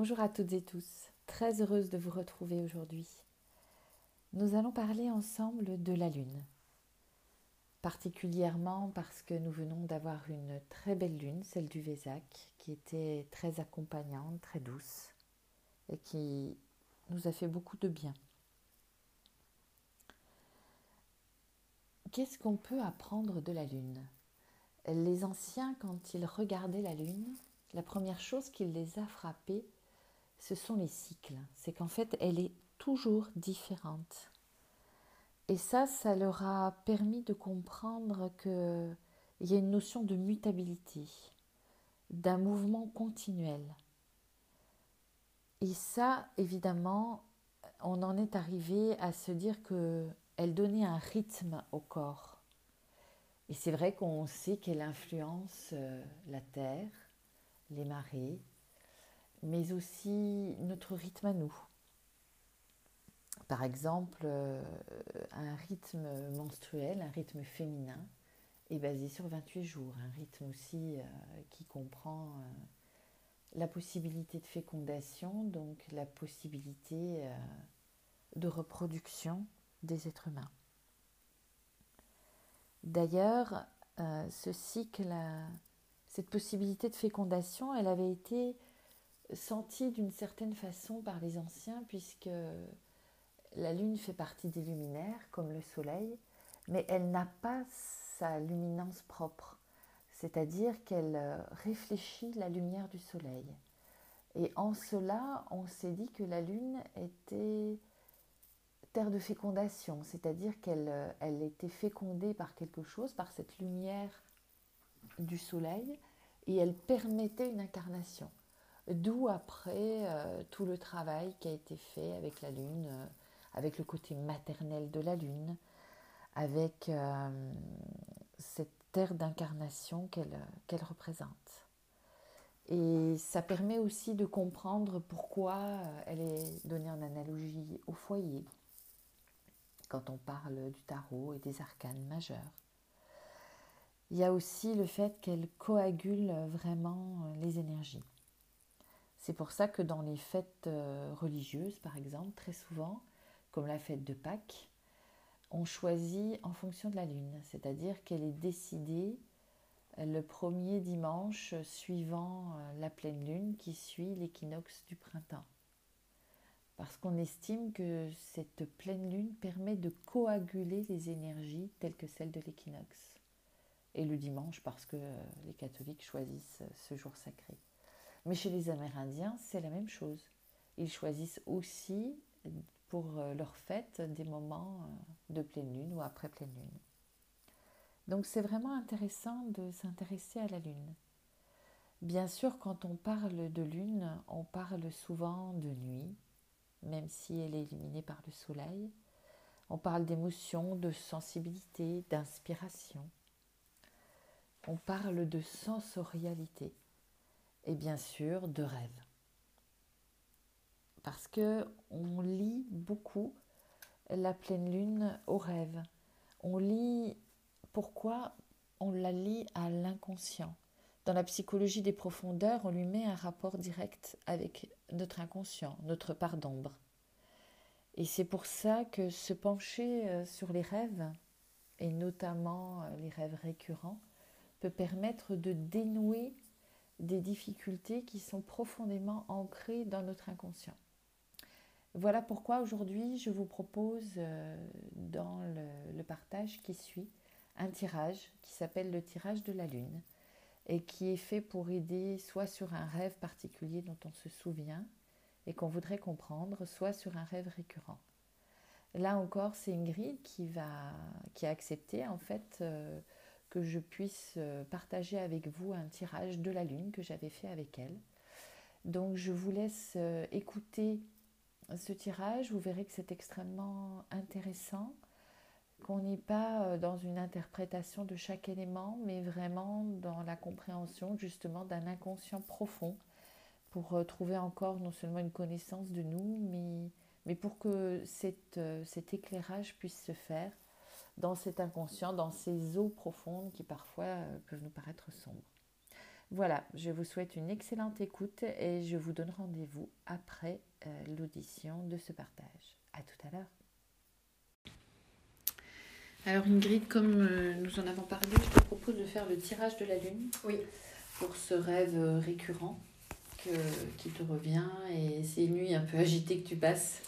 Bonjour à toutes et tous, très heureuse de vous retrouver aujourd'hui. Nous allons parler ensemble de la Lune, particulièrement parce que nous venons d'avoir une très belle Lune, celle du Vésac, qui était très accompagnante, très douce et qui nous a fait beaucoup de bien. Qu'est-ce qu'on peut apprendre de la Lune ? Les anciens, quand ils regardaient la Lune, la première chose qui les a frappés, ce sont les cycles. C'est qu'en fait, elle est toujours différente. Et ça leur a permis de comprendre qu'il y a une notion de mutabilité, d'un mouvement continuel. Et ça, évidemment, on en est arrivé à se dire qu'elle donnait un rythme au corps. Et c'est vrai qu'on sait qu'elle influence la terre, les marées, mais aussi notre rythme à nous. Par exemple, un rythme menstruel, un rythme féminin, est basé sur 28 jours. Un rythme aussi qui comprend la possibilité de fécondation, donc la possibilité de reproduction des êtres humains. D'ailleurs, ce cycle, cette possibilité de fécondation, elle avait été sentie d'une certaine façon par les anciens, puisque la Lune fait partie des luminaires, comme le Soleil, mais elle n'a pas sa luminance propre, c'est-à-dire qu'elle réfléchit la lumière du Soleil. Et en cela, on s'est dit que la Lune était terre de fécondation, c'est-à-dire qu'elle était fécondée par quelque chose, par cette lumière du Soleil, et elle permettait une incarnation. D'où après tout le travail qui a été fait avec la Lune, avec le côté maternel de la Lune, avec cette terre d'incarnation qu'elle représente. Et ça permet aussi de comprendre pourquoi elle est donnée en analogie au foyer, quand on parle du tarot et des arcanes majeurs. Il y a aussi le fait qu'elle coagule vraiment les énergies. C'est pour ça que dans les fêtes religieuses, par exemple, très souvent, comme la fête de Pâques, on choisit en fonction de la Lune, c'est-à-dire qu'elle est décidée le premier dimanche suivant la pleine Lune qui suit l'équinoxe du printemps. Parce qu'on estime que cette pleine Lune permet de coaguler les énergies telles que celles de l'équinoxe. Et le dimanche parce que les catholiques choisissent ce jour sacré. Mais chez les Amérindiens, c'est la même chose. Ils choisissent aussi pour leur fête des moments de pleine lune ou après pleine lune. Donc c'est vraiment intéressant de s'intéresser à la Lune. Bien sûr, quand on parle de Lune, on parle souvent de nuit, même si elle est illuminée par le Soleil. On parle d'émotion, de sensibilité, d'inspiration. On parle de sensorialité. Et bien sûr, de rêve. Parce qu'on lie beaucoup la pleine lune au rêve. On lie, pourquoi on la lie à l'inconscient. Dans la psychologie des profondeurs, on lui met un rapport direct avec notre inconscient, notre part d'ombre. Et c'est pour ça que se pencher sur les rêves, et notamment les rêves récurrents, peut permettre de dénouer des difficultés qui sont profondément ancrées dans notre inconscient. Voilà pourquoi aujourd'hui, je vous propose dans le partage qui suit un tirage qui s'appelle le tirage de la Lune et qui est fait pour aider soit sur un rêve particulier dont on se souvient et qu'on voudrait comprendre, soit sur un rêve récurrent. Là encore, c'est Ingrid qui a accepté en fait que je puisse partager avec vous un tirage de la Lune que j'avais fait avec elle. Donc je vous laisse écouter ce tirage, vous verrez que c'est extrêmement intéressant, qu'on n'est pas dans une interprétation de chaque élément, mais vraiment dans la compréhension justement d'un inconscient profond, pour trouver encore non seulement une connaissance de nous, mais pour que cet éclairage puisse se faire, dans cet inconscient, dans ces eaux profondes qui parfois peuvent nous paraître sombres. Voilà, je vous souhaite une excellente écoute et je vous donne rendez-vous après l'audition de ce partage. À tout à l'heure. Alors Ingrid, comme nous en avons parlé, je te propose de faire le tirage de la lune. Oui. Pour ce rêve récurrent qui te revient et ces nuits un peu agitées que tu passes.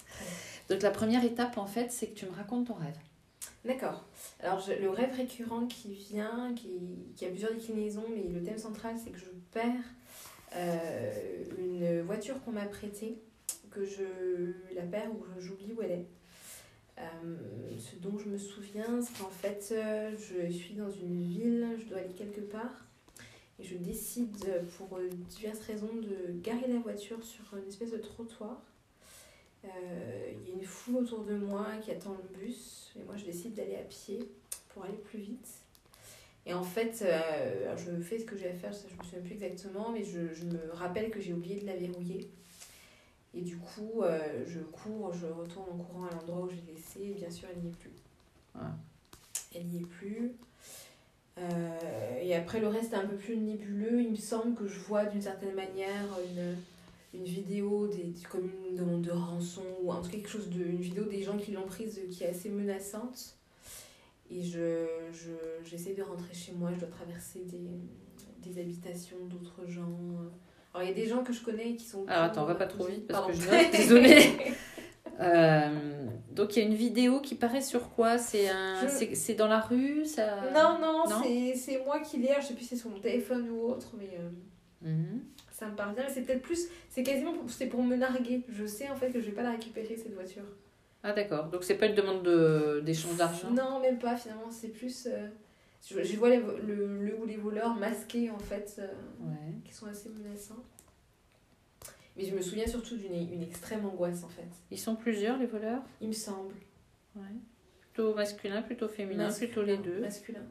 Donc la première étape en fait, c'est que tu me racontes ton rêve. D'accord. Alors le rêve récurrent qui vient, qui a plusieurs déclinaisons, mais le thème central c'est que je perds une voiture qu'on m'a prêtée, que je la perds ou que j'oublie où elle est. Ce dont je me souviens, c'est qu'en fait, je suis dans une ville, je dois aller quelque part, et je décide, pour diverses raisons, de garer la voiture sur une espèce de trottoir. Il y a une foule autour de moi qui attend le bus, et moi je décide d'aller à pied pour aller plus vite. Et en fait, je fais ce que j'ai à faire, je ne me souviens plus exactement, mais je me rappelle que j'ai oublié de la verrouiller. Et du coup, je cours, je retourne en courant à l'endroit où j'ai laissé. Et bien sûr, elle n'y est plus. Ouais. Elle n'y est plus. Et après, le reste est un peu plus nébuleux. Il me semble que je vois d'une certaine manière une vidéo comme une demande de rançon ou en tout cas quelque chose une vidéo des gens qui l'ont prise qui est assez menaçante. Et j'essaie de rentrer chez moi. Je dois traverser des habitations d'autres gens. Alors, il y a des gens que je connais qui sont... Alors, attends, on va pas trop vite parce que je note, désolée. Donc, il y a une vidéo qui paraît sur quoi ? C'est dans la rue ça... Non, c'est moi qui l'ai. Je sais plus si c'est sur mon téléphone ou autre, mais ça me parvient. C'est peut-être plus... C'est quasiment pour me narguer. Je sais, en fait, que je vais pas la récupérer, cette voiture. Ah, d'accord. Donc, c'est pas une demande d'échange d'argent ? Non, même pas, finalement. C'est plus... Je vois les voleurs masqués, en fait, qui sont assez menaçants. Mais je me souviens surtout d'une extrême angoisse, en fait. Ils sont plusieurs, les voleurs ? Il me semble. Ouais. Plutôt masculin, plutôt féminin, plutôt les deux. Masculin.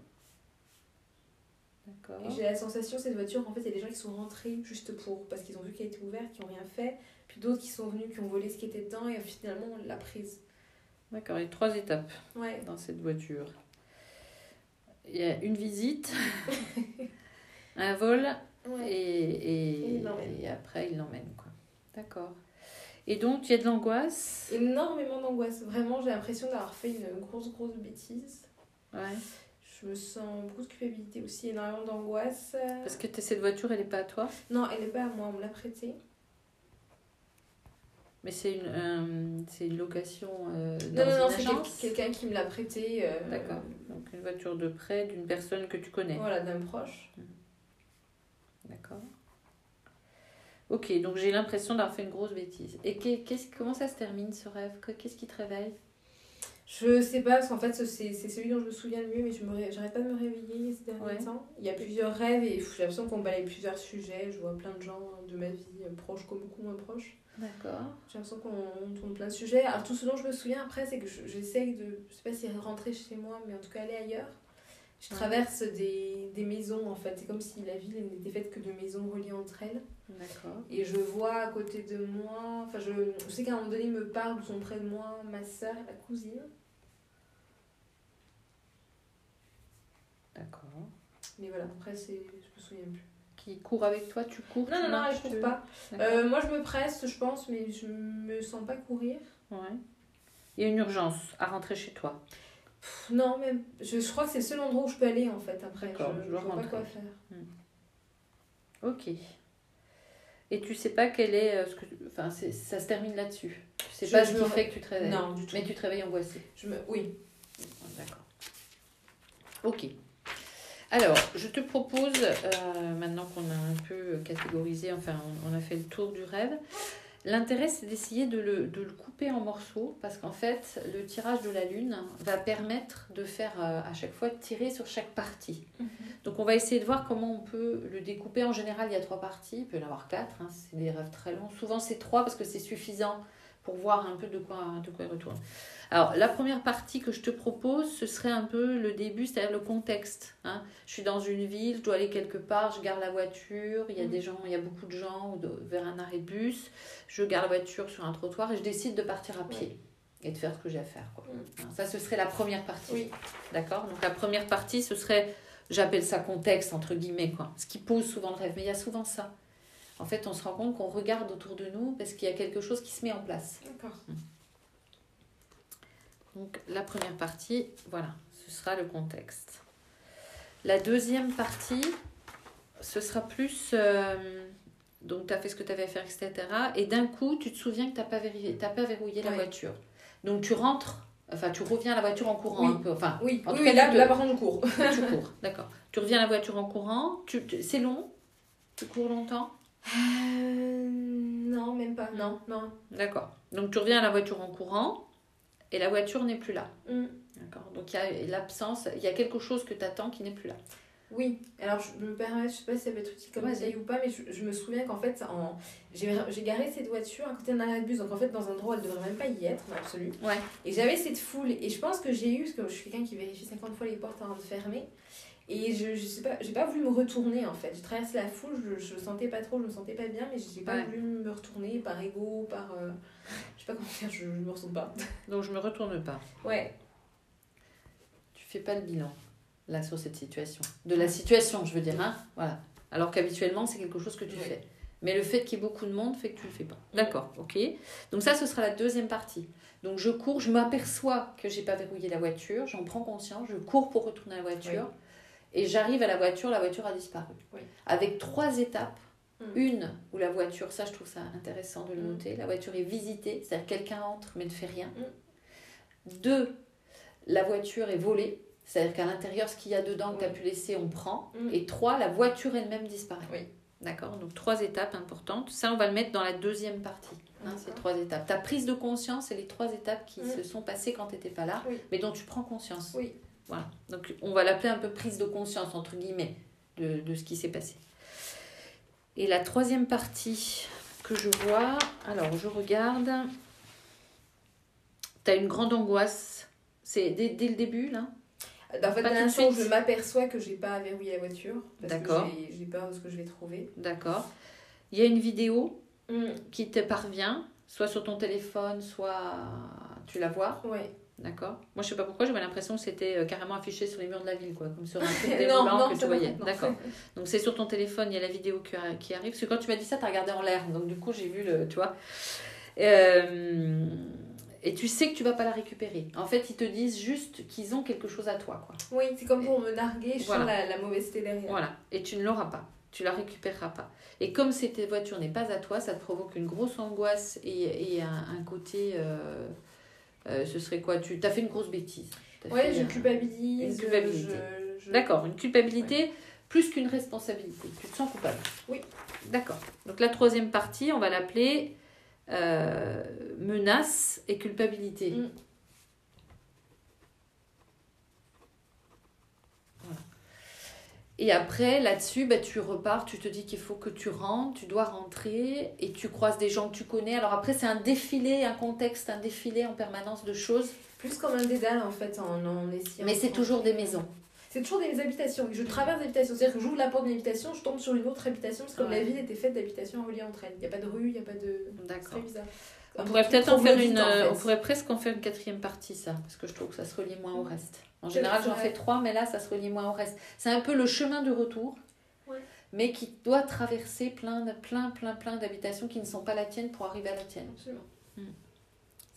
D'accord. Et j'ai la sensation, cette voiture, en fait, il y a des gens qui sont rentrés juste parce qu'ils ont vu qu'elle était ouverte, qui n'ont rien fait. Puis d'autres qui sont venus, qui ont volé ce qui était dedans, et finalement, on l'a prise. D'accord, il y a 3 étapes dans cette voiture. Il y a une visite, un vol, et après, il l'emmène, quoi. D'accord. Et donc, il y a de l'angoisse ? Énormément d'angoisse. Vraiment, j'ai l'impression d'avoir fait une grosse bêtise. Ouais. Je me sens beaucoup de culpabilité aussi, énormément d'angoisse. Parce que cette voiture, elle n'est pas à toi ? Non, elle n'est pas à moi. On me l'a prêtée. Mais c'est une location dans une agence ? Non, c'est quelqu'un qui me l'a prêtée. D'accord. Donc, une voiture de prêt d'une personne que tu connais. Voilà, d'un proche. D'accord. Ok, donc j'ai l'impression d'avoir fait une grosse bêtise. Et comment ça se termine, ce rêve ? Qu'est-ce qui te réveille ? Je sais pas, parce qu'en fait, c'est celui dont je me souviens le mieux, mais j'arrête pas de me réveiller ces derniers temps. Il y a plusieurs rêves et j'ai l'impression qu'on balaye plusieurs sujets. Je vois plein de gens de ma vie, proches comme beaucoup moins proches. D'accord. J'ai l'impression qu'on tourne plein de sujets. Alors, tout ce dont je me souviens après, c'est que j'essaye de... Je sais pas si rentrer chez moi, mais en tout cas aller ailleurs. Je traverse des maisons, en fait. C'est comme si la ville n'était faite que de maisons reliées entre elles. D'accord. Et je vois à côté de moi... Enfin, je sais qu'à un moment donné, ils me parlent, ils sont près de moi, ma soeur, la cousine. D'accord. Mais voilà, après, je me souviens plus. Qui court avec toi, tu cours? Non, elle court pas. Moi, je me presse, je pense, mais je me sens pas courir. Ouais. Il y a une urgence à rentrer chez toi. Non, même. Je crois que c'est le seul endroit où je peux aller, en fait, après. D'accord, je dois rentrer. Je sais pas quoi faire. Ok. Et tu sais pas quel est... ce que tu... Enfin, ça se termine là-dessus. Tu sais pas ce qui fait que tu te réveilles. Non, du tout. Mais tu te réveilles angoissée. Oui. D'accord. Ok. Alors, je te propose, maintenant qu'on a un peu catégorisé, enfin, on a fait le tour du rêve, l'intérêt, c'est d'essayer de le couper en morceaux, parce qu'en fait, le tirage de la lune va permettre de faire, à chaque fois, tirer sur chaque partie. Donc, on va essayer de voir comment on peut le découper. En général, il y a 3 parties, il peut y en avoir 4, c'est des rêves très longs. Souvent, c'est 3 parce que c'est suffisant pour voir un peu de quoi il retourne. Alors, la première partie que je te propose, ce serait un peu le début, c'est-à-dire le contexte. Je suis dans une ville, je dois aller quelque part, je gare la voiture, il y a des gens, il y a beaucoup de gens vers un arrêt de bus, je gare la voiture sur un trottoir et je décide de partir à pied et de faire ce que j'ai à faire, quoi. Alors, ça, ce serait la première partie. Oui. D'accord ? Donc, la première partie, ce serait J'appelle ça contexte, entre guillemets, quoi. Ce qui pose souvent le rêve, mais il y a souvent ça. En fait, on se rend compte qu'on regarde autour de nous parce qu'il y a quelque chose qui se met en place. D'accord. Donc, la première partie, voilà, ce sera le contexte. La deuxième partie, ce sera plus... donc, tu as fait ce que tu avais à faire, etc. Et d'un coup, tu te souviens que tu n'as pas vérifié, tu n'as pas verrouillé la voiture. Donc, tu rentres... Enfin, tu reviens à la voiture en courant un peu. Enfin, oui, là, par contre, je cours. Tu cours, d'accord. Tu reviens à la voiture en courant. C'est long ? Tu cours longtemps ? Non, même pas. Non. D'accord. Donc, tu reviens à la voiture en courant et la voiture n'est plus là. Mm. D'accord. Donc, il y a l'absence, il y a quelque chose que tu attends qui n'est plus là. Oui. Alors, je me permets, je ne sais pas si ça peut être utile comme conseil ou pas, mais je me souviens qu'en fait, j'ai garé cette voiture à côté d'un arrêt de bus. Donc, en fait, dans un endroit, elle ne devrait même pas y être, en absolu. Ouais. Et j'avais cette foule. Et je pense que j'ai eu, parce que je suis quelqu'un qui vérifie 50 fois les portes avant de fermer. Et je sais pas, j'ai pas voulu me retourner, en fait. J'ai traversé la foule, je sentais pas trop, je me sentais pas bien, mais j'ai pas voulu me retourner par ego, par... je sais pas comment faire, je me retourne pas. Donc, je me retourne pas. Ouais. Tu fais pas le bilan. Là, sur cette situation. De la situation, je veux dire. Hein, voilà. Alors qu'habituellement, c'est quelque chose que tu fais. Mais le fait qu'il y ait beaucoup de monde fait que tu ne le fais pas. D'accord, ok. Donc ça, ce sera la deuxième partie. Donc je cours, je m'aperçois que je n'ai pas verrouillé la voiture. J'en prends conscience. Je cours pour retourner à la voiture. Et j'arrive à la voiture a disparu. Oui. Avec 3 étapes. Une où la voiture, ça, je trouve ça intéressant de le noter. La voiture est visitée, c'est-à-dire quelqu'un entre mais ne fait rien. 2, la voiture est volée. C'est-à-dire qu'à l'intérieur, ce qu'il y a dedans que tu as pu laisser, on prend. Et 3, la voiture elle-même disparaît. Oui. D'accord ? Donc, 3 étapes importantes. Ça, on va le mettre dans la deuxième partie. Hein, ces 3 étapes. Ta prise de conscience et les 3 étapes qui se sont passées quand tu n'étais pas là, mais dont tu prends conscience. Oui. Voilà. Donc, on va l'appeler un peu prise de conscience, entre guillemets, de ce qui s'est passé. Et la troisième partie que je vois... Alors, je regarde. Tu as une grande angoisse. C'est dès le début, là ? En fait, d'un instant, je m'aperçois que j'ai pas verrouillé la voiture. Parce que j'ai peur de ce que je vais trouver. D'accord. Il y a une vidéo qui te parvient, soit sur ton téléphone, soit tu la vois. Oui. D'accord. Moi, je sais pas pourquoi, j'avais l'impression que c'était carrément affiché sur les murs de la ville, quoi, comme sur un truc déroulant que tu voyais. D'accord. Donc, c'est sur ton téléphone, il y a la vidéo qui arrive. Parce que quand tu m'as dit ça, tu as regardé en l'air. Donc, du coup, j'ai vu le. Tu vois. Et tu sais que tu vas pas la récupérer. En fait, ils te disent juste qu'ils ont quelque chose à toi, quoi. Oui, c'est comme pour me narguer, je sens la mauvaiseté derrière. Voilà, et tu ne l'auras pas. Tu la récupéreras pas. Et comme cette voiture n'est pas à toi, ça te provoque une grosse angoisse et un côté... ce serait quoi ? Tu as fait une grosse bêtise. Oui, je culpabilise. Une culpabilité. D'accord, une culpabilité plus qu'une responsabilité. Tu te sens coupable. Oui. D'accord. Donc, la troisième partie, on va l'appeler... menace et culpabilité. Voilà. Et après là-dessus, tu repars, tu te dis qu'il faut que tu rentres, tu dois rentrer et tu croises des gens que tu connais. Alors après c'est un défilé, un contexte, un défilé en permanence de choses. Plus comme un dédale en fait en essayant. Mais c'est toujours des maisons. C'est toujours des habitations. Je traverse des habitations. C'est-à-dire que j'ouvre la porte d'une habitation, je tombe sur une autre habitation. Parce que la ville était faite d'habitations reliées entre elles. Il n'y a pas de rue, il n'y a pas de... D'accord. C'est très bizarre. On pourrait peut-être en faire une... On pourrait presque en faire une 4e partie, ça. Parce que je trouve que ça se relie moins au reste. En général, j'en fais 3, mais là, ça se relie moins au reste. C'est un peu le chemin de retour, mais qui doit traverser plein d'habitations qui ne sont pas la tienne pour arriver à la tienne. Absolument.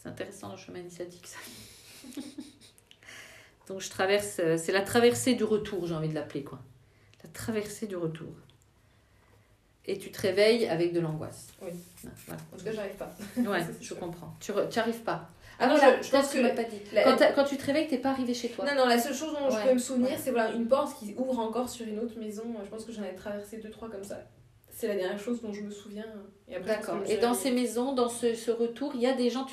C'est intéressant, le chemin initiatique, ça. Donc, je traverse... C'est la traversée du retour, j'ai envie de l'appeler, quoi. La traversée du retour. Et tu te réveilles avec de l'angoisse. Oui. Voilà. En tout cas, j'arrive pas. Ouais, je comprends. Tu arrives pas. Ah non, je pense que... Quand tu te réveilles, t'es pas arrivé chez toi. Non, la seule chose dont je peux me souvenir, c'est une porte qui ouvre encore sur une autre maison. Je pense que j'en ai traversé 2-3 comme ça. C'est la dernière chose dont je me souviens. Et après, d'accord. Et dans ces maisons, dans ce retour, il y a des gens...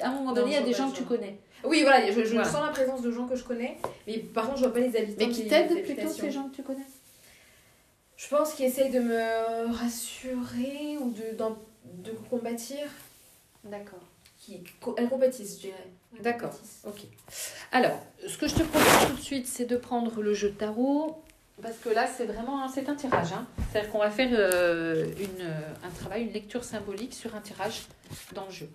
À un moment donné, il y a des gens que tu connais. Oui, voilà, je sens la présence de gens que je connais, mais par contre, je vois pas les habitants. Mais qui t'aident plutôt, ces gens que tu connais ? Je pense qu'ils essayent de me rassurer ou de compatir. D'accord. Elles compatissent, je dirais. D'accord, ok. Alors, ce que je te propose tout de suite, c'est de prendre le jeu de tarot, parce que là, c'est vraiment c'est un tirage. Hein. C'est-à-dire qu'on va faire un travail, une lecture symbolique sur un tirage dans le jeu.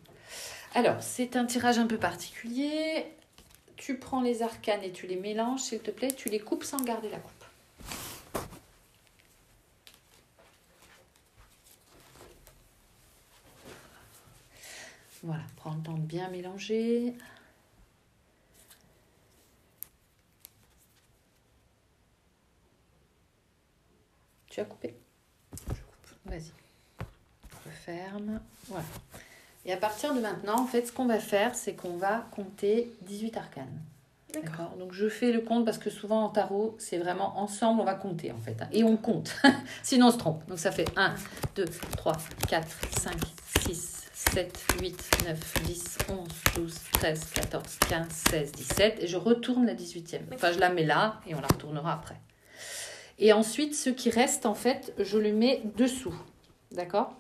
Alors, c'est un tirage un peu particulier. Tu prends les arcanes et tu les mélanges, s'il te plaît. Tu les coupes sans garder la coupe. Voilà, prends le temps de bien mélanger. Tu as coupé? Je coupe. Vas-y. Referme. Voilà. Et à partir de maintenant, en fait, ce qu'on va faire, c'est qu'on va compter 18 arcanes. D'accord. Donc, je fais le compte parce que souvent, en tarot, c'est vraiment ensemble, on va compter, en fait. Hein, et on compte. Sinon, on se trompe. Donc, ça fait 1, 2, 3, 4, 5, 6, 7, 8, 9, 10, 11, 12, 13, 14, 15, 16, 17. Et je retourne la 18e. Enfin, je la mets là et on la retournera après. Et ensuite, ce qui reste, en fait, je le mets dessous. D'accord ?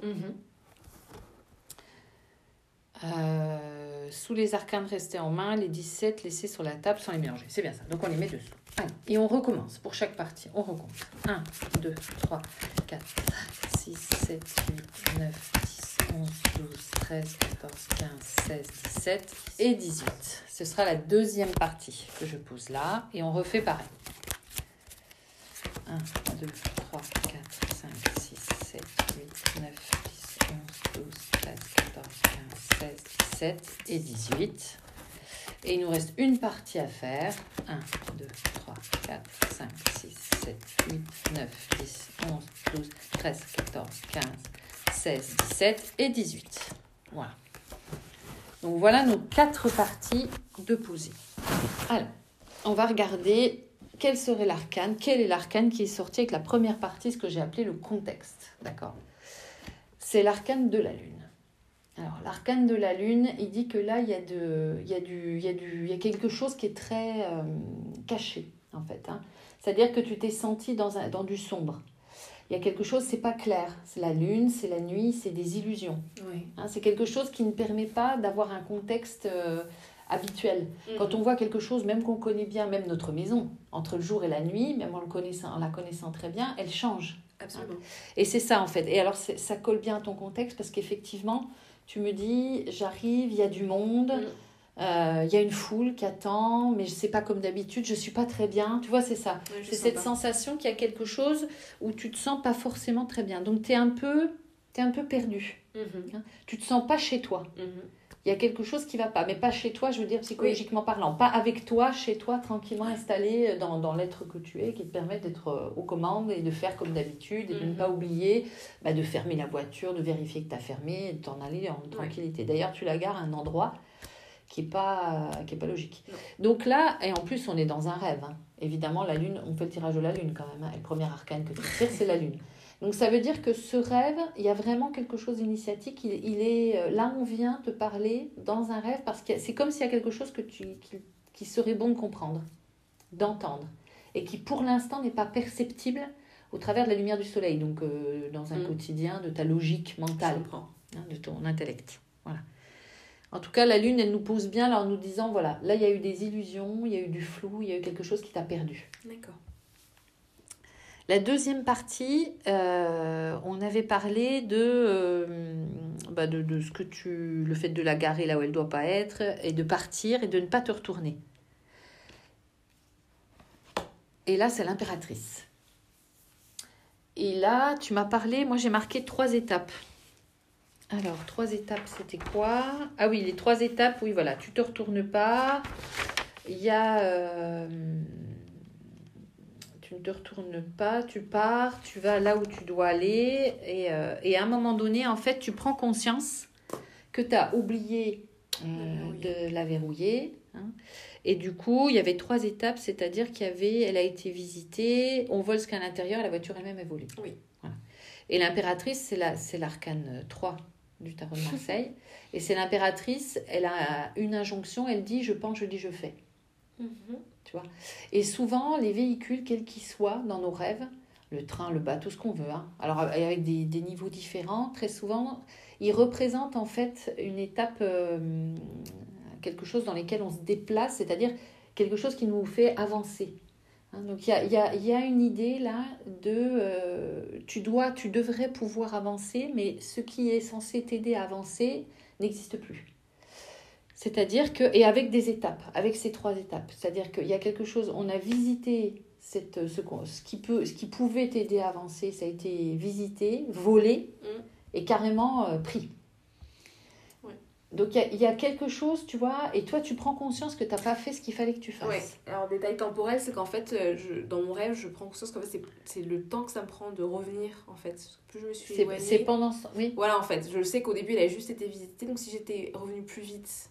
Sous les arcanes restées en main, les 17 laissés sur la table sans les mélanger. C'est bien ça. Donc, on les met dessous. Allez. Et on recommence pour chaque partie. On recompte. 1, 2, 3, 4, 5, 6, 7, 8, 9, 10, 11, 12, 13, 14, 15, 16, 17 et 18. Ce sera la deuxième partie que je pose là. Et on refait pareil. 1, 2, 3, 4, 5, 6, 7, 8, 9, 10, 11, 12, 13, 14, 15, 16, 17 et 18. Et il nous reste une partie à faire. 1, 2, 3, 4, 5, 6, 7, 8, 9, 10, 11, 12, 13, 14, 15, 16, 17 et 18. Voilà. Donc voilà nos quatre parties de posée. Alors, on va regarder... Quel serait l'arcane? Quel est l'arcane qui est sorti avec la première partie, ce que j'ai appelé le contexte? D'accord? C'est l'arcane de la Lune. Alors, l'arcane de la Lune, il dit que là, il y a quelque chose qui est très caché, en fait. Hein. C'est-à-dire que tu t'es senti dans du sombre. Il y a quelque chose, c'est pas clair. C'est la Lune, c'est la nuit, c'est des illusions. Oui. Hein, c'est quelque chose qui ne permet pas d'avoir un contexte... habituel. Quand on voit quelque chose, même qu'on connaît bien, même notre maison, entre le jour et la nuit, même en la connaissant très bien, elle change. Absolument. Et c'est ça, en fait. Et alors, ça colle bien à ton contexte, parce qu'effectivement, tu me dis, j'arrive, il y a du monde, il y a une foule qui attend, mais c'est pas comme d'habitude, je suis pas très bien. Tu vois, c'est ça. Oui, c'est cette sensation qu'il y a quelque chose où tu te sens pas forcément très bien. Donc, t'es un peu perdu. Tu te sens pas chez toi. Il y a quelque chose qui ne va pas, mais pas chez toi, je veux dire psychologiquement parlant, pas avec toi, chez toi, tranquillement installé dans l'être que tu es, qui te permet d'être aux commandes et de faire comme d'habitude et de ne pas oublier de fermer la voiture, de vérifier que tu as fermé et de t'en aller en tranquillité. D'ailleurs, tu la gares à un endroit qui est pas logique. Non. Donc là, et en plus, on est dans un rêve. Hein. Évidemment, la Lune, on fait le tirage de la Lune quand même. Hein. Et le premier arcane que tu tires, c'est la Lune. Donc, ça veut dire que ce rêve, il y a vraiment quelque chose d'initiatique. Il est, là, on vient te parler dans un rêve parce que c'est comme s'il y a quelque chose qui serait bon de comprendre, d'entendre et qui, pour l'instant, n'est pas perceptible au travers de la lumière du soleil. Donc, dans un quotidien de ta logique mentale, de ton intellect. Voilà. En tout cas, la Lune, elle nous pose bien là, en nous disant, voilà, là, il y a eu des illusions, il y a eu du flou, il y a eu quelque chose qui t'a perdu. D'accord. La deuxième partie, on avait parlé de ce que le fait de la garer là où elle ne doit pas être et de partir et de ne pas te retourner. Et là, c'est l'impératrice. Et là, tu m'as parlé, moi j'ai marqué 3 étapes. Alors, 3 étapes, c'était quoi? Ah oui, les 3 étapes, oui, voilà, tu ne te retournes pas. Il y a... Tu ne te retournes pas, tu pars, tu vas là où tu dois aller. Et à un moment donné, en fait, tu prends conscience que tu as oublié de la verrouiller. Hein. Et du coup, il y avait 3 étapes, c'est-à-dire elle a été visitée, on vole ce qu'il y a à l'intérieur, la voiture elle-même est volée. Oui. Voilà. Et l'impératrice, c'est l'arcane 3 du tarot de Marseille. Et c'est l'impératrice, elle a une injonction, elle dit « je pense, je dis, je fais ». Tu vois. Et souvent, les véhicules, quels qu'ils soient, dans nos rêves, le train, le bateau, tout ce qu'on veut, hein, alors avec des niveaux différents, très souvent, ils représentent en fait une étape, quelque chose dans lequel on se déplace, c'est-à-dire quelque chose qui nous fait avancer. Hein, donc, il y a une idée là tu devrais pouvoir avancer, mais ce qui est censé t'aider à avancer n'existe plus. C'est-à-dire que, et avec des étapes, avec ces 3 étapes, c'est-à-dire qu'il y a quelque chose, on a visité ce qui pouvait t'aider à avancer, ça a été visité, volé et carrément pris. Ouais. Donc, il y a quelque chose, tu vois, et toi, tu prends conscience que tu n'as pas fait ce qu'il fallait que tu fasses. Ouais. Alors, détail temporel, c'est qu'en fait, dans mon rêve, je prends conscience qu'en fait, c'est le temps que ça me prend de revenir, en fait. Plus je me suis éloignée... C'est pendant... Oui. Voilà, en fait. Je sais qu'au début, elle a juste été visitée. Donc, si j'étais revenue plus vite,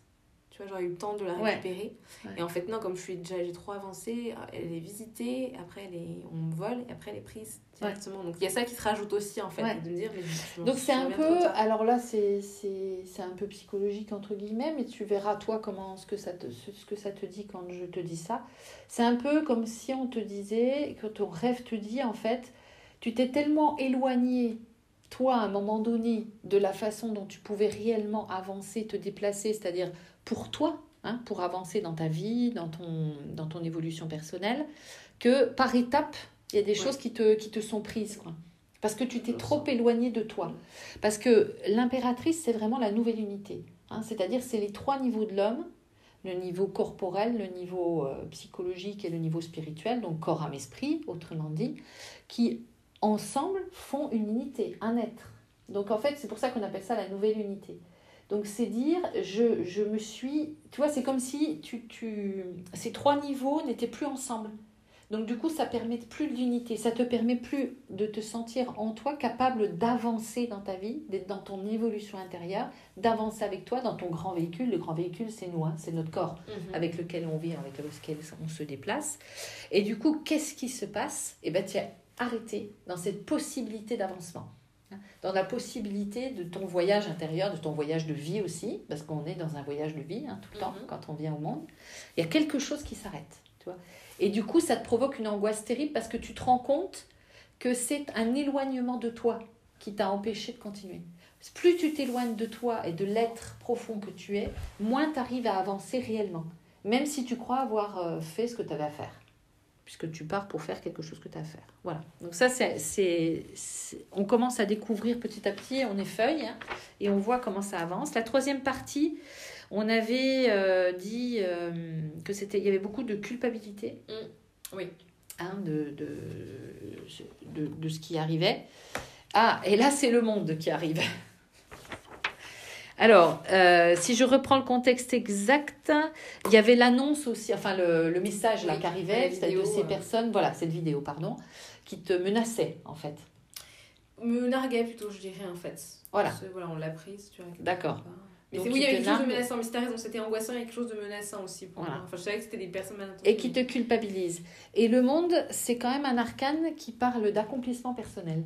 tu vois, j'aurais eu le temps de la récupérer. Ouais. Et en fait, non, comme je suis déjà... J'ai trop avancé. Elle est visitée. Après, on me vole. Et après, elle est prise directement. Ouais. Donc, il y a ça qui se rajoute aussi, en fait. Ouais. De me dire, mais donc, c'est un peu... Alors là, c'est un peu psychologique, entre guillemets. Mais tu verras, toi, ce que ça te dit quand je te dis ça. C'est un peu comme si on te disait... Que ton rêve te dit, en fait... Tu t'es tellement éloigné, toi, à un moment donné, de la façon dont tu pouvais réellement avancer, te déplacer, c'est-à-dire pour toi, hein, pour avancer dans ta vie, dans ton évolution personnelle, que par étapes, il y a des choses qui te sont prises, quoi. Parce que tu t'es trop éloigné de toi. Parce que l'impératrice, c'est vraiment la nouvelle unité, hein, c'est-à-dire c'est les trois niveaux de l'homme, le niveau corporel, le niveau psychologique et le niveau spirituel, donc corps, âme, esprit, autrement dit, qui... ensemble, font une unité, un être. Donc, en fait, c'est pour ça qu'on appelle ça la nouvelle unité. Donc, c'est dire, je me suis... Tu vois, c'est comme si ces trois niveaux n'étaient plus ensemble. Donc, du coup, ça ne permet plus d'unité. Ça ne te permet plus de te sentir en toi capable d'avancer dans ta vie, d'être dans ton évolution intérieure, d'avancer avec toi dans ton grand véhicule. Le grand véhicule, c'est nous, hein, c'est notre corps avec lequel on vit, avec lequel on se déplace. Et du coup, qu'est-ce qui se passe ? Eh bien, tiens, arrêter dans cette possibilité d'avancement, dans la possibilité de ton voyage intérieur, de ton voyage de vie aussi, parce qu'on est dans un voyage de vie, hein, tout le temps, quand on vient au monde, il y a quelque chose qui s'arrête, tu vois. Et du coup, ça te provoque une angoisse terrible parce que tu te rends compte que c'est un éloignement de toi qui t'a empêché de continuer. Plus tu t'éloignes de toi et de l'être profond que tu es, moins tu arrives à avancer réellement, même si tu crois avoir fait ce que tu avais à faire. Puisque tu pars pour faire quelque chose que tu as à faire. Voilà. Donc ça, on commence à découvrir petit à petit, on effeuille, hein, et on voit comment ça avance. La troisième partie, on avait dit que il y avait beaucoup de culpabilité. Oui. Hein, de ce qui arrivait. Ah, et là, c'est le monde qui arrive. Alors, si je reprends le contexte exact, il y avait l'annonce aussi, enfin le message là qui arrivait, c'est-à-dire de ces personnes, voilà, cette vidéo, pardon, qui te menaçait en fait. Me narguait plutôt, je dirais en fait. Voilà. Voilà, on l'a prise, tu vois. D'accord. Mais oui, il y avait quelque chose de menaçant, mais c'était raison, c'était angoissant, il y avait quelque chose de menaçant aussi. Pour voilà. Enfin, je savais que c'était des personnes malintentionnées. Et qui te culpabilisent. Et le monde, c'est quand même un arcane qui parle d'accomplissement personnel.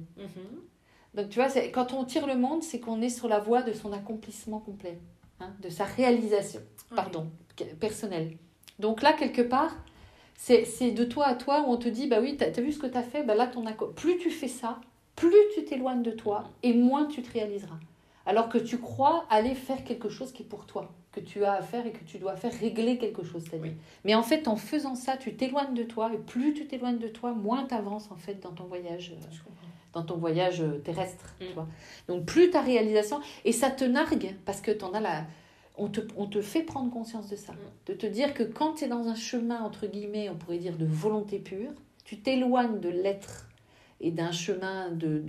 Donc, tu vois, quand on tire le monde, c'est qu'on est sur la voie de son accomplissement complet, hein, de sa réalisation, personnelle. Donc là, quelque part, c'est de toi à toi où on te dit, bah oui, t'as vu ce que t'as fait, bah là, plus tu fais ça, plus tu t'éloignes de toi et moins tu te réaliseras. Alors que tu crois aller faire quelque chose qui est pour toi, que tu as à faire et que tu dois faire, régler quelque chose, c'est-à-dire. Oui. Mais en fait, en faisant ça, tu t'éloignes de toi et plus tu t'éloignes de toi, moins t'avances en fait dans ton voyage. Je comprends. Dans ton voyage terrestre, tu vois. Donc, plus ta réalisation... Et ça te nargue, parce que t'en as la... On te fait prendre conscience de ça. De te dire que quand t'es dans un chemin, entre guillemets, on pourrait dire de volonté pure, tu t'éloignes de l'être et d'un chemin de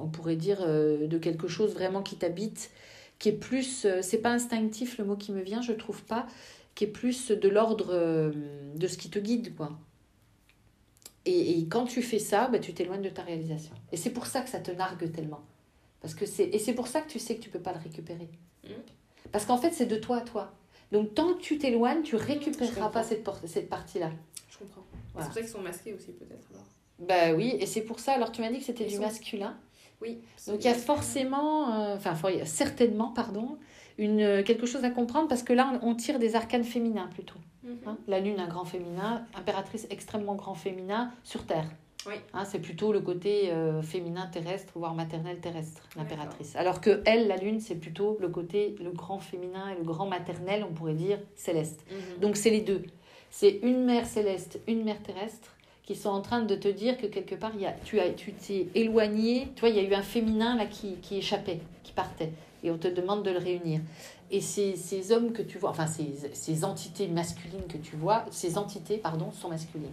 on pourrait dire, de quelque chose vraiment qui t'habite, qui est plus... C'est pas instinctif, le mot qui me vient, je trouve pas, qui est plus de l'ordre de ce qui te guide, quoi. Et quand tu fais ça, bah, tu t'éloignes de ta réalisation. Et c'est pour ça que ça te nargue tellement. Et c'est pour ça que tu sais que tu ne peux pas le récupérer. Parce qu'en fait, c'est de toi à toi. Donc, tant que tu t'éloignes, tu ne récupéreras pas cette partie-là. Je comprends. Voilà. C'est pour ça qu'ils sont masqués aussi, peut-être. Alors. Bah oui, et c'est pour ça. Alors, tu m'as dit que c'était masculin. Oui. Donc, il y a certainement, quelque chose à comprendre, parce que là, on tire des arcanes féminins, plutôt. Hein, la lune, un grand féminin, impératrice, extrêmement grand féminin, sur Terre. Oui. Hein, c'est plutôt le côté féminin terrestre, voire maternel terrestre, l'impératrice. D'accord. Alors que elle, la lune, c'est plutôt le côté, le grand féminin et le grand maternel, on pourrait dire, céleste. Donc, c'est les deux. C'est une mère céleste, une mère terrestre, qui sont en train de te dire que quelque part, tu t'es éloigné. Tu vois, il y a eu un féminin là, qui échappait, qui partait. Et on te demande de le réunir. Et ces hommes que tu vois, enfin ces entités masculines que tu vois, ces entités, pardon, sont masculines.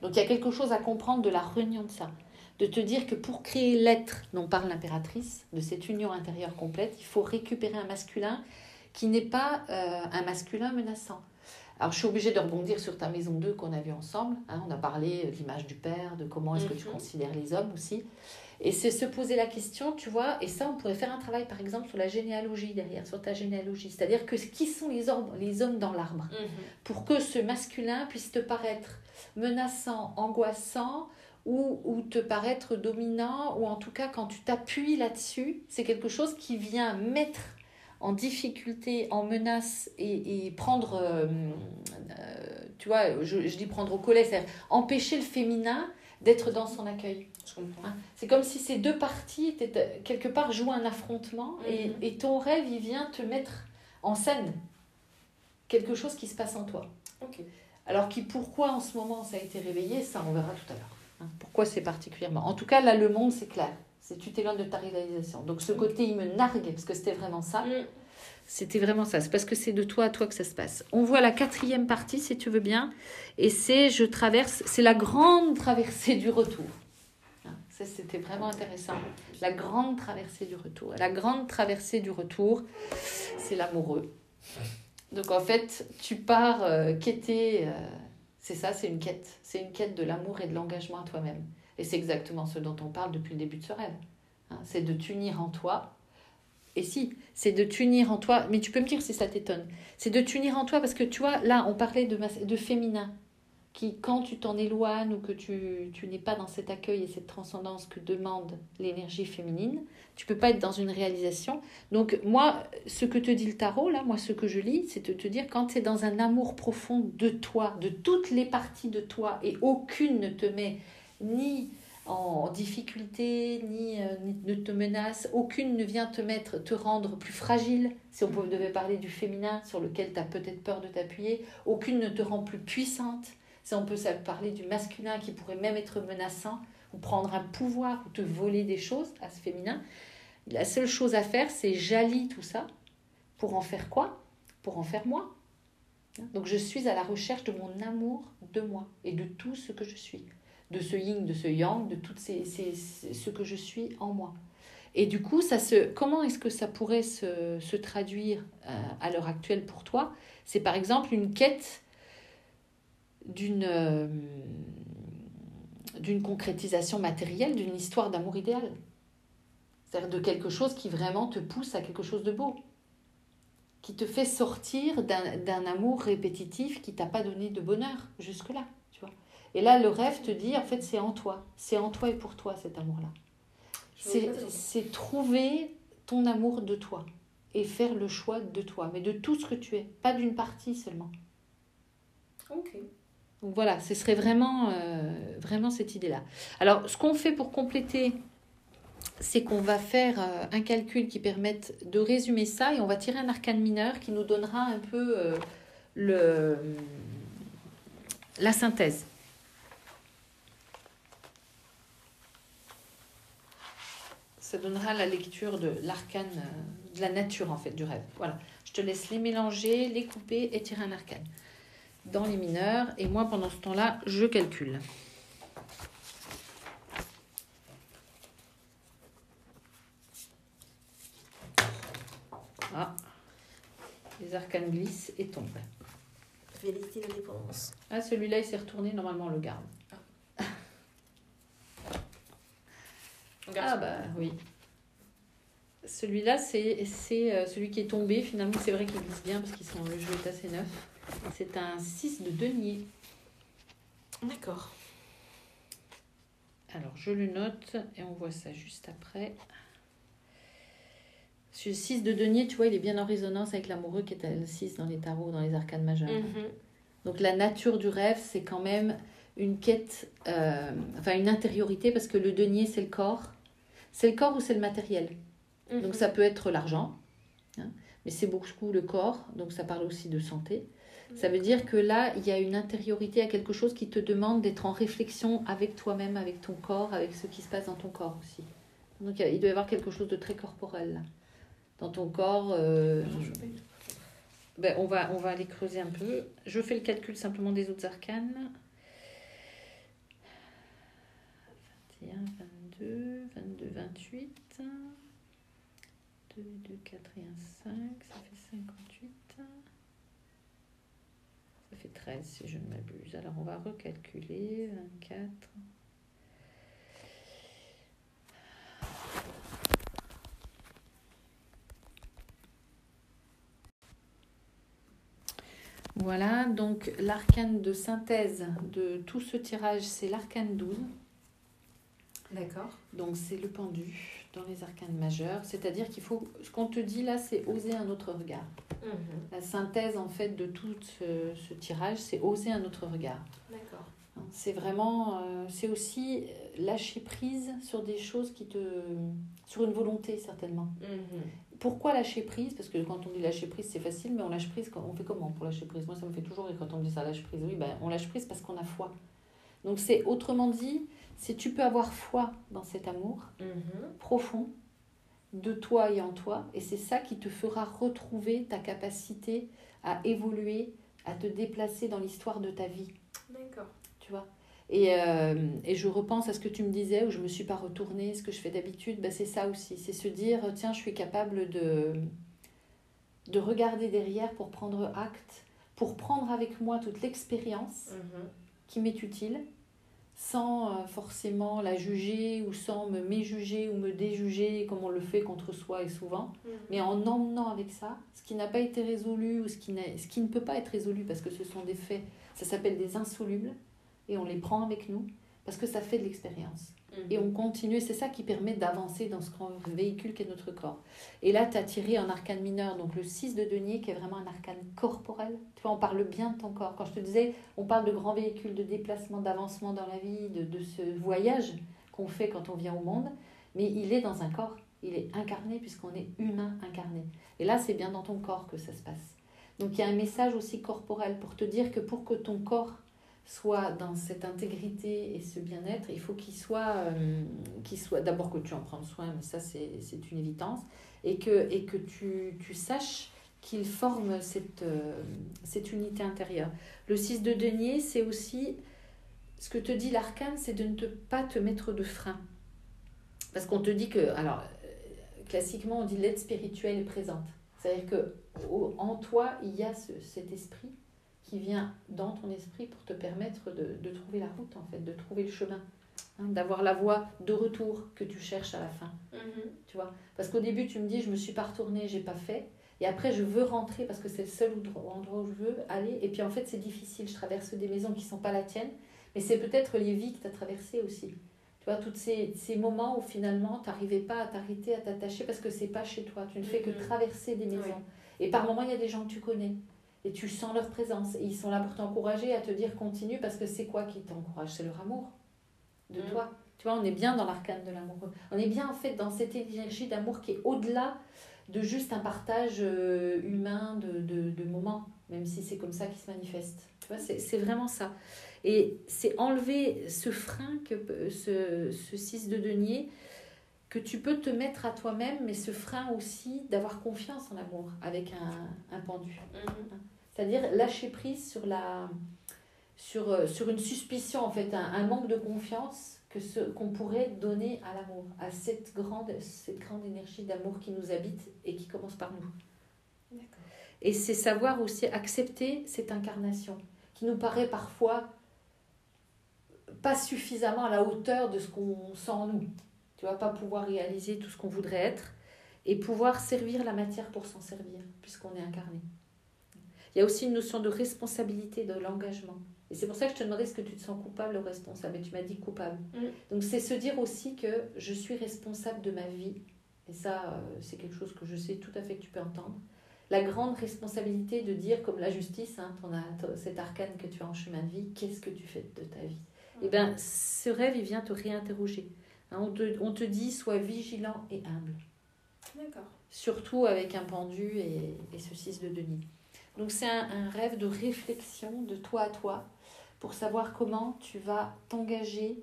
Donc, il y a quelque chose à comprendre de la réunion de ça. de te dire que pour créer l'être dont parle l'impératrice, de cette union intérieure complète, il faut récupérer un masculin qui n'est pas un masculin menaçant. Alors, je suis obligée de rebondir sur ta maison 2 qu'on a vue ensemble. Hein, on a parlé de l'image du père, de comment est-ce que tu considères les hommes aussi. Et c'est se poser la question, tu vois, et ça, on pourrait faire un travail, par exemple, sur la généalogie derrière, sur ta généalogie. C'est-à-dire que qui sont les hommes dans l'arbre pour que ce masculin puisse te paraître menaçant, angoissant ou te paraître dominant, ou en tout cas, quand tu t'appuies là-dessus, c'est quelque chose qui vient mettre en difficulté, en menace et prendre, tu vois, je dis prendre au collet, c'est-à-dire empêcher le féminin d'être dans son accueil. Je comprends. C'est comme si ces deux parties étaient, quelque part, jouent un affrontement et ton rêve, il vient te mettre en scène quelque chose qui se passe en toi. Okay. Alors pourquoi en ce moment ça a été réveillé, ça on verra tout à l'heure. Hein, pourquoi c'est particulièrement. En tout cas, là, le monde, c'est clair. C'est tu t'éloignes de ta réalisation. Donc, ce côté, il me nargue, parce que c'était vraiment ça. C'était vraiment ça. C'est parce que c'est de toi à toi que ça se passe. On voit la quatrième partie, si tu veux bien. Et c'est, je traverse, c'est la grande traversée du retour. Ça, c'était vraiment intéressant. La grande traversée du retour. La grande traversée du retour, c'est l'amoureux. Donc, en fait, tu pars quêter. C'est ça, c'est une quête. C'est une quête de l'amour et de l'engagement à toi-même. Et c'est exactement ce dont on parle depuis le début de ce rêve. Hein, c'est de t'unir en toi. Et si, c'est de t'unir en toi. Mais tu peux me dire si ça t'étonne. C'est de t'unir en toi parce que tu vois, là, on parlait de féminin. Qui, quand tu t'en éloignes ou que tu n'es pas dans cet accueil et cette transcendance que demande l'énergie féminine, tu ne peux pas être dans une réalisation. Donc, moi, ce que te dit le tarot, là, moi, ce que je lis, c'est de te dire quand tu es dans un amour profond de toi, de toutes les parties de toi et aucune ne te met ni en difficulté, ni ne te menace, aucune ne vient te rendre plus fragile, si on devait parler du féminin sur lequel tu as peut-être peur de t'appuyer, aucune ne te rend plus puissante, si on peut parler du masculin qui pourrait même être menaçant, ou prendre un pouvoir, ou te voler des choses à ce féminin, la seule chose à faire, c'est j'allie tout ça, pour en faire quoi ? Pour en faire moi. Donc je suis à la recherche de mon amour de moi, et de tout ce que je suis. De ce yin, de ce yang, de tout ce que je suis en moi. Et du coup, comment est-ce que ça pourrait se traduire à l'heure actuelle pour toi ? C'est par exemple une quête d'une concrétisation matérielle, d'une histoire d'amour idéal. C'est-à-dire de quelque chose qui vraiment te pousse à quelque chose de beau, qui te fait sortir d'un amour répétitif qui ne t'a pas donné de bonheur jusque-là. Et là, le rêve te dit, en fait, c'est en toi. C'est en toi et pour toi, cet amour-là. C'est trouver ton amour de toi et faire le choix de toi, mais de tout ce que tu es, pas d'une partie seulement. Ok. Donc voilà, ce serait vraiment cette idée-là. Alors, ce qu'on fait pour compléter, c'est qu'on va faire un calcul qui permette de résumer ça et on va tirer un arcane mineur qui nous donnera un peu la synthèse. Ça donnera la lecture de l'arcane, de la nature en fait, du rêve. Voilà, je te laisse les mélanger, les couper et tirer un arcane dans les mineurs. Et moi, pendant ce temps-là, je calcule. Ah, les arcanes glissent et tombent. Félicité la dépendance. Ah, celui-là, il s'est retourné, normalement, on le garde. Ah bah oui. Celui-là, c'est celui qui est tombé. Finalement, c'est vrai qu'il glisse bien parce que le jeu est assez neuf. C'est un 6 de denier. D'accord. Alors, je le note et on voit ça juste après. Ce 6 de denier, tu vois, il est bien en résonance avec l'amoureux qui est le 6 dans les tarots, dans les arcanes majeures. Donc, la nature du rêve, c'est quand même une quête, une intériorité, parce que le denier, c'est le corps. C'est le corps ou c'est le matériel. Donc, ça peut être l'argent, hein, mais c'est beaucoup le corps, donc ça parle aussi de santé. Ça veut dire que là, il y a une intériorité à quelque chose qui te demande d'être en réflexion avec toi-même, avec ton corps, avec ce qui se passe dans ton corps aussi. Donc, il doit y avoir quelque chose de très corporel, là. Dans ton corps... on va aller creuser un peu. Je fais le calcul simplement des autres arcanes. 21... 21, 22, 22, 28, 2, 2, 4 et 1, 5, ça fait 58, ça fait 13 si je ne m'abuse. Alors on va recalculer, 24, Voilà, donc l'arcane de synthèse de tout ce tirage, c'est l'arcane 12. D'accord. Donc c'est le pendu dans les arcanes majeures. C'est-à-dire qu'il faut, ce qu'on te dit là, c'est oser un autre regard. Mm-hmm. La synthèse en fait de tout ce tirage, c'est oser un autre regard. D'accord. C'est vraiment, c'est aussi lâcher prise sur des choses qui te... sur une volonté certainement. Mm-hmm. Pourquoi lâcher prise ? Parce que quand on dit lâcher prise, c'est facile, mais on lâche prise, on fait comment pour lâcher prise ? Moi, ça me fait toujours rire quand on me dit ça, lâche prise. Oui, ben, on lâche prise parce qu'on a foi. Donc, c'est autrement dit, si tu peux avoir foi dans cet amour mm-hmm. profond de toi et en toi, et c'est ça qui te fera retrouver ta capacité à évoluer, à te déplacer dans l'histoire de ta vie. D'accord. Tu vois ? Et je repense à ce que tu me disais, où je ne me suis pas retournée, ce que je fais d'habitude, ben c'est ça aussi. C'est se dire, tiens, je suis capable de regarder derrière pour prendre acte, pour prendre avec moi toute l'expérience mm-hmm. qui m'est utile, sans forcément la juger ou sans me méjuger ou me déjuger, comme on le fait contre soi et souvent, mm-hmm. mais en emmenant avec ça ce qui n'a pas été résolu ou ce qui ne peut pas être résolu, parce que ce sont des faits, ça s'appelle des insolubles. Et on les prend avec nous parce que ça fait de l'expérience. Mmh. Et on continue. Et c'est ça qui permet d'avancer dans ce grand véhicule qu'est notre corps. Et là, tu as tiré un arcane mineur, donc le 6 de denier, qui est vraiment un arcane corporel. Tu vois, on parle bien de ton corps. Quand je te disais, on parle de grand véhicule de déplacement, d'avancement dans la vie, de ce voyage qu'on fait quand on vient au monde. Mais il est dans un corps. Il est incarné puisqu'on est humain incarné. Et là, c'est bien dans ton corps que ça se passe. Donc, il y a un message aussi corporel pour te dire que pour que ton corps soit dans cette intégrité et ce bien-être, il faut qu'il soit d'abord que tu en prennes soin, mais ça c'est une évidence, et que tu saches qu'il forme cette unité intérieure. Le 6 de denier, c'est aussi ce que te dit l'arcane, c'est de pas te mettre de frein. Parce qu'on te dit que, alors classiquement on dit l'aide spirituelle est présente, c'est-à-dire que en toi il y a cet esprit qui vient dans ton esprit pour te permettre de trouver la route, en fait, de trouver le chemin, hein, d'avoir la voie de retour que tu cherches à la fin. Mm-hmm. Tu vois ? Parce qu'au début, tu me dis, je me suis pas retournée, j'ai pas fait. Et après, je veux rentrer parce que c'est le seul endroit où je veux aller. Et puis, en fait, c'est difficile. Je traverse des maisons qui sont pas la tienne. Mais c'est peut-être les vies que tu as traversées aussi. Tu vois, tous ces moments où finalement, tu n'arrivais pas à t'arrêter, à t'attacher parce que c'est pas chez toi. Tu ne fais que traverser des maisons. Oui. Et par moments, il y a des gens que tu connais. Et tu sens leur présence. Et ils sont là pour t'encourager, à te dire continue, parce que c'est quoi qui t'encourage ? C'est leur amour de toi. Tu vois, on est bien dans l'arcane de l'amour. On est bien, en fait, dans cette énergie d'amour qui est au-delà de juste un partage humain de moments, même si c'est comme ça qu'il se manifeste. Tu vois, c'est vraiment ça. Et c'est enlever ce frein, que ce 6 de denier, que tu peux te mettre à toi-même, mais ce frein aussi d'avoir confiance en l'amour avec un pendu. Mm-hmm. C'est-à-dire lâcher prise sur une suspicion, en fait, un manque de confiance qu'on pourrait donner à l'amour, à cette grande énergie d'amour qui nous habite et qui commence par nous. D'accord. Et c'est savoir aussi accepter cette incarnation qui nous paraît parfois pas suffisamment à la hauteur de ce qu'on sent en nous. Tu vas pas pouvoir réaliser tout ce qu'on voudrait être et pouvoir servir la matière pour s'en servir, puisqu'on est incarné. Il y a aussi une notion de responsabilité, de l'engagement. Et c'est pour ça que je te demandais, est-ce que tu te sens coupable ou responsable ? Et tu m'as dit coupable. Donc, c'est se dire aussi que je suis responsable de ma vie. Et ça, c'est quelque chose que je sais tout à fait que tu peux entendre. La grande responsabilité de dire, comme la justice, hein, cet arcane que tu as en chemin de vie, qu'est-ce que tu fais de ta vie ? Eh bien, ce rêve, il vient te réinterroger. On te dit, sois vigilant et humble. D'accord. Surtout avec un pendu et ce 6 de denier. Donc, c'est un rêve de réflexion de toi à toi pour savoir comment tu vas t'engager,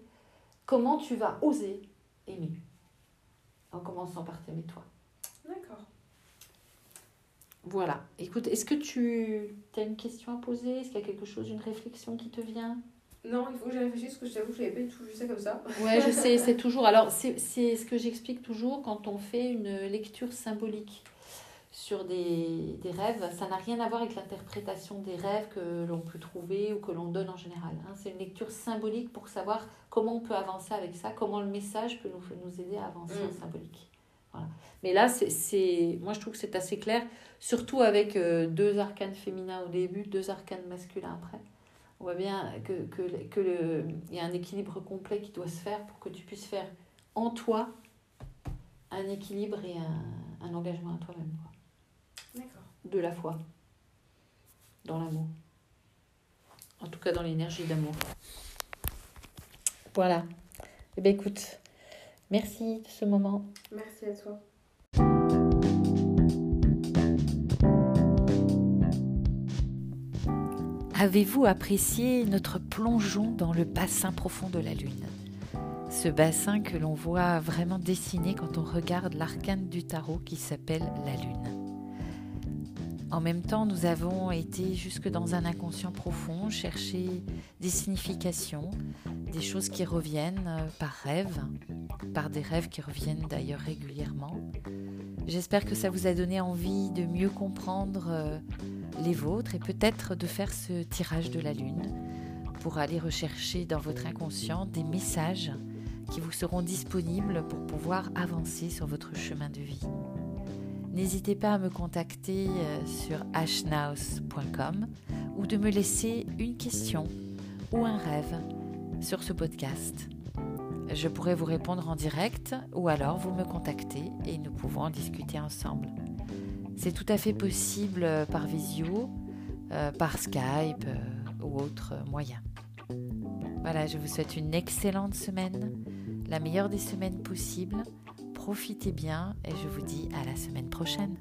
comment tu vas oser aimer. En commençant par t'aimer toi. D'accord. Voilà. Écoute, est-ce que tu as une question à poser ? Est-ce qu'il y a quelque chose, une réflexion qui te vient ? Non, il faut que j'y réfléchisse, parce que je t'avoue que je n'avais pas du tout vu ça comme ça. Ouais, je sais, c'est toujours... Alors, c'est ce que j'explique toujours quand on fait une lecture symbolique sur des rêves. Ça n'a rien à voir avec l'interprétation des rêves que l'on peut trouver ou que l'on donne en général. Hein. C'est une lecture symbolique pour savoir comment on peut avancer avec ça, comment le message peut nous aider à avancer en symbolique. Voilà. Mais là, moi, je trouve que c'est assez clair, surtout avec deux arcanes féminins au début, deux arcanes masculins après. On voit bien que y a un équilibre complet qui doit se faire pour que tu puisses faire en toi un équilibre et un engagement à toi-même. D'accord. De la foi. Dans l'amour. En tout cas, dans l'énergie d'amour. Voilà. Eh bien, écoute, merci de ce moment. Merci à toi. Avez-vous apprécié notre plongeon dans le bassin profond de la Lune? Ce bassin que l'on voit vraiment dessiné quand on regarde l'arcane du tarot qui s'appelle la Lune. En même temps, nous avons été jusque dans un inconscient profond, chercher des significations, des choses qui reviennent par rêve, par des rêves qui reviennent d'ailleurs régulièrement. J'espère que ça vous a donné envie de mieux comprendre les vôtres et peut-être de faire ce tirage de la Lune pour aller rechercher dans votre inconscient des messages qui vous seront disponibles pour pouvoir avancer sur votre chemin de vie. N'hésitez pas à me contacter sur aschnouse.com ou de me laisser une question ou un rêve sur ce podcast. Je pourrai vous répondre en direct ou alors vous me contactez et nous pouvons en discuter ensemble. C'est tout à fait possible par visio, par Skype ou autre moyen. Voilà, je vous souhaite une excellente semaine, la meilleure des semaines possibles. Profitez bien et je vous dis à la semaine prochaine.